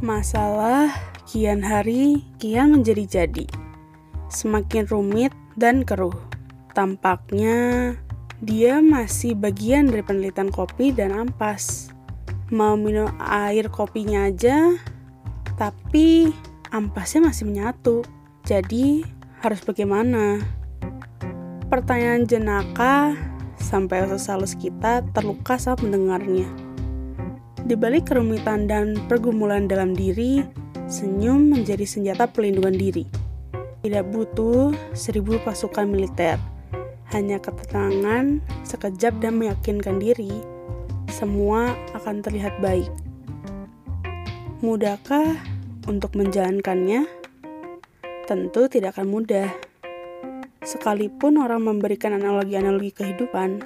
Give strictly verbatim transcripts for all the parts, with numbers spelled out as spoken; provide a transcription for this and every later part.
Masalah kian hari kian menjadi-jadi, semakin rumit dan keruh. Tampaknya dia masih bagian dari penelitian kopi dan ampas. Mau minum air kopinya aja, tapi ampasnya masih menyatu. Jadi harus bagaimana? Pertanyaan jenaka sampai otot halus kita terluka saat mendengarnya. Di balik kerumitan dan pergumulan dalam diri, senyum menjadi senjata pelindungan diri. Tidak butuh seribu pasukan militer, hanya ketenangan sekejap dan meyakinkan diri, semua akan terlihat baik. Mudahkah untuk menjalankannya? Tentu tidak akan mudah. Sekalipun orang memberikan analogi-analogi kehidupan,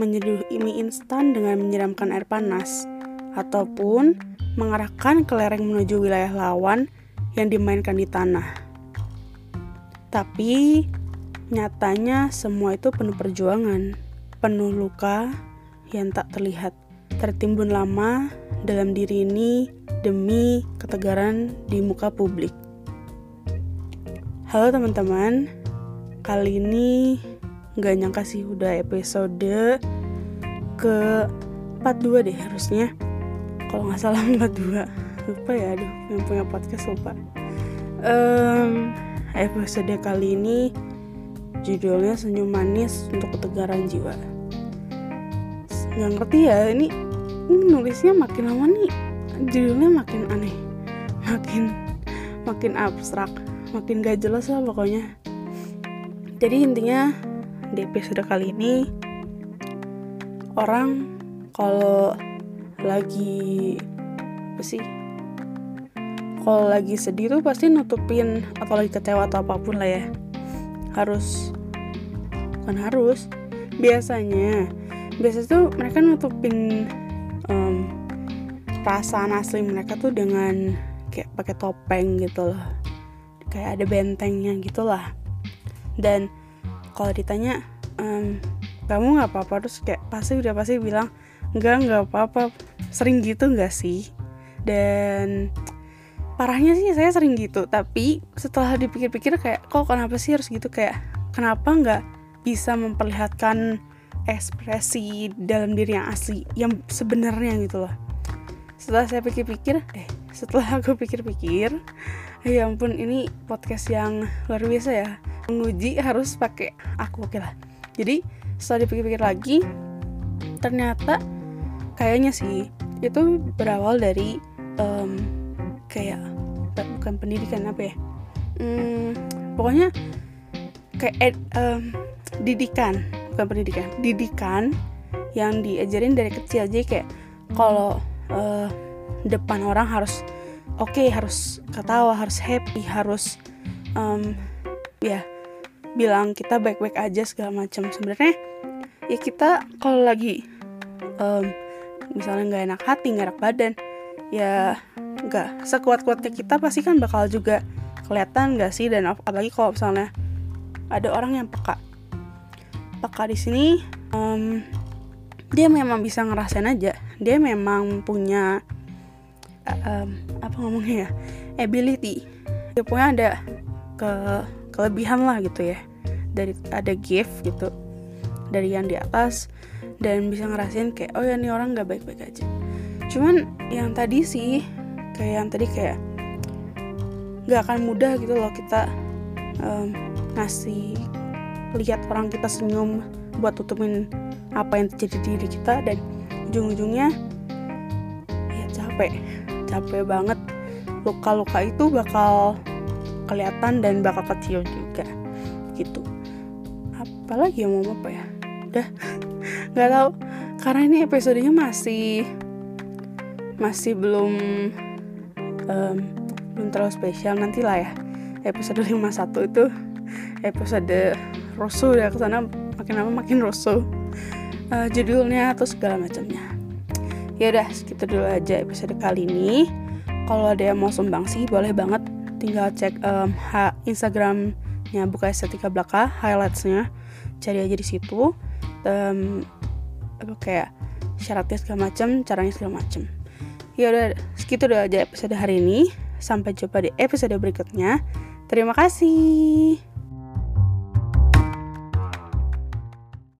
menyeduh mie instan dengan menyiramkan air panas, ataupun mengarahkan kelereng menuju wilayah lawan yang dimainkan di tanah. Tapi, nyatanya semua itu penuh perjuangan, penuh luka yang tak terlihat, tertimbun lama dalam diri ini demi ketegaran di muka publik. Halo teman-teman, kali ini gak nyangka sih udah episode ke empat puluh dua deh harusnya. Kalau nggak salah empat puluh dua, lupa ya, aduh, yang punya podcast lupa. Um, episode kali ini judulnya Senyum Manis Untuk Ketegaran Jiwa. Nggak ngerti ya, ini, ini nulisnya makin lama nih judulnya makin aneh, makin makin abstrak, makin gak jelas lah pokoknya. Jadi intinya di episode kali ini, orang kalau lagi apa sih kalau lagi sedih tuh pasti nutupin, atau lagi kecewa atau apapun lah ya, harus bukan harus biasanya biasanya tuh mereka nutupin um, perasaan asli mereka tuh dengan kayak pakai topeng gitu loh, kayak ada bentengnya gitu lah. Dan kalau ditanya um, kamu nggak apa-apa, terus kayak pasti udah pasti bilang enggak, enggak apa-apa. Sering gitu enggak sih? Dan parahnya sih saya sering gitu, tapi setelah dipikir-pikir kayak kok kenapa sih harus gitu, kayak kenapa enggak bisa memperlihatkan ekspresi dalam diri yang asli, yang sebenarnya gitu loh. Setelah saya pikir-pikir, eh setelah aku pikir-pikir, ya ampun, ini podcast yang luar biasa ya. Menguji harus pakai aku, oke lah. Jadi, setelah dipikir-pikir lagi, ternyata kayaknya sih itu berawal dari um, kayak bukan pendidikan apa ya, hmm, pokoknya kayak um, didikan bukan pendidikan didikan yang diajarin dari kecil aja, kayak kalau uh, depan orang harus oke, okay, harus ketawa, harus happy, harus um, ya bilang kita baik-baik aja segala macam. Sebenarnya ya kita kalau lagi Um, misalnya gak enak hati, gak enak badan, ya gak sekuat-kuatnya kita pasti kan bakal juga kelihatan gak sih. Dan apalagi kalau misalnya ada orang yang peka peka di sini, um, dia memang bisa ngerasain aja, dia memang punya um, apa ngomongnya ya, ability, dia punya ada ke, kelebihan lah gitu ya, dari ada gift gitu dari yang di atas, dan bisa ngerasain kayak oh ya nih orang gak baik-baik aja. Cuman yang tadi sih kayak yang tadi kayak gak akan mudah gitu loh kita um, ngasih lihat orang kita senyum buat tutupin apa yang terjadi di diri kita, dan ujung-ujungnya ya capek capek banget. Luka-luka itu bakal kelihatan dan bakal kecil juga gitu. Apalagi yang mau apa ya, udah nggak tahu, karena ini episodenya masih masih belum um, belum terlalu spesial. Nantilah ya episode lima puluh satu itu episode rusuh ya, kesana makin lama makin rusuh uh, judulnya atau segala macamnya. Ya udah segitu dulu aja episode kali ini. Kalau ada yang mau sumbang sih boleh banget, tinggal cek um, ha- Instagramnya Buka Estetika Blaka, highlightsnya cari aja di situ. Um, apa kayak syaratnya segala macam, caranya segala macam. Ya udah, segitu aja episode hari ini. Sampai jumpa di episode berikutnya. Terima kasih.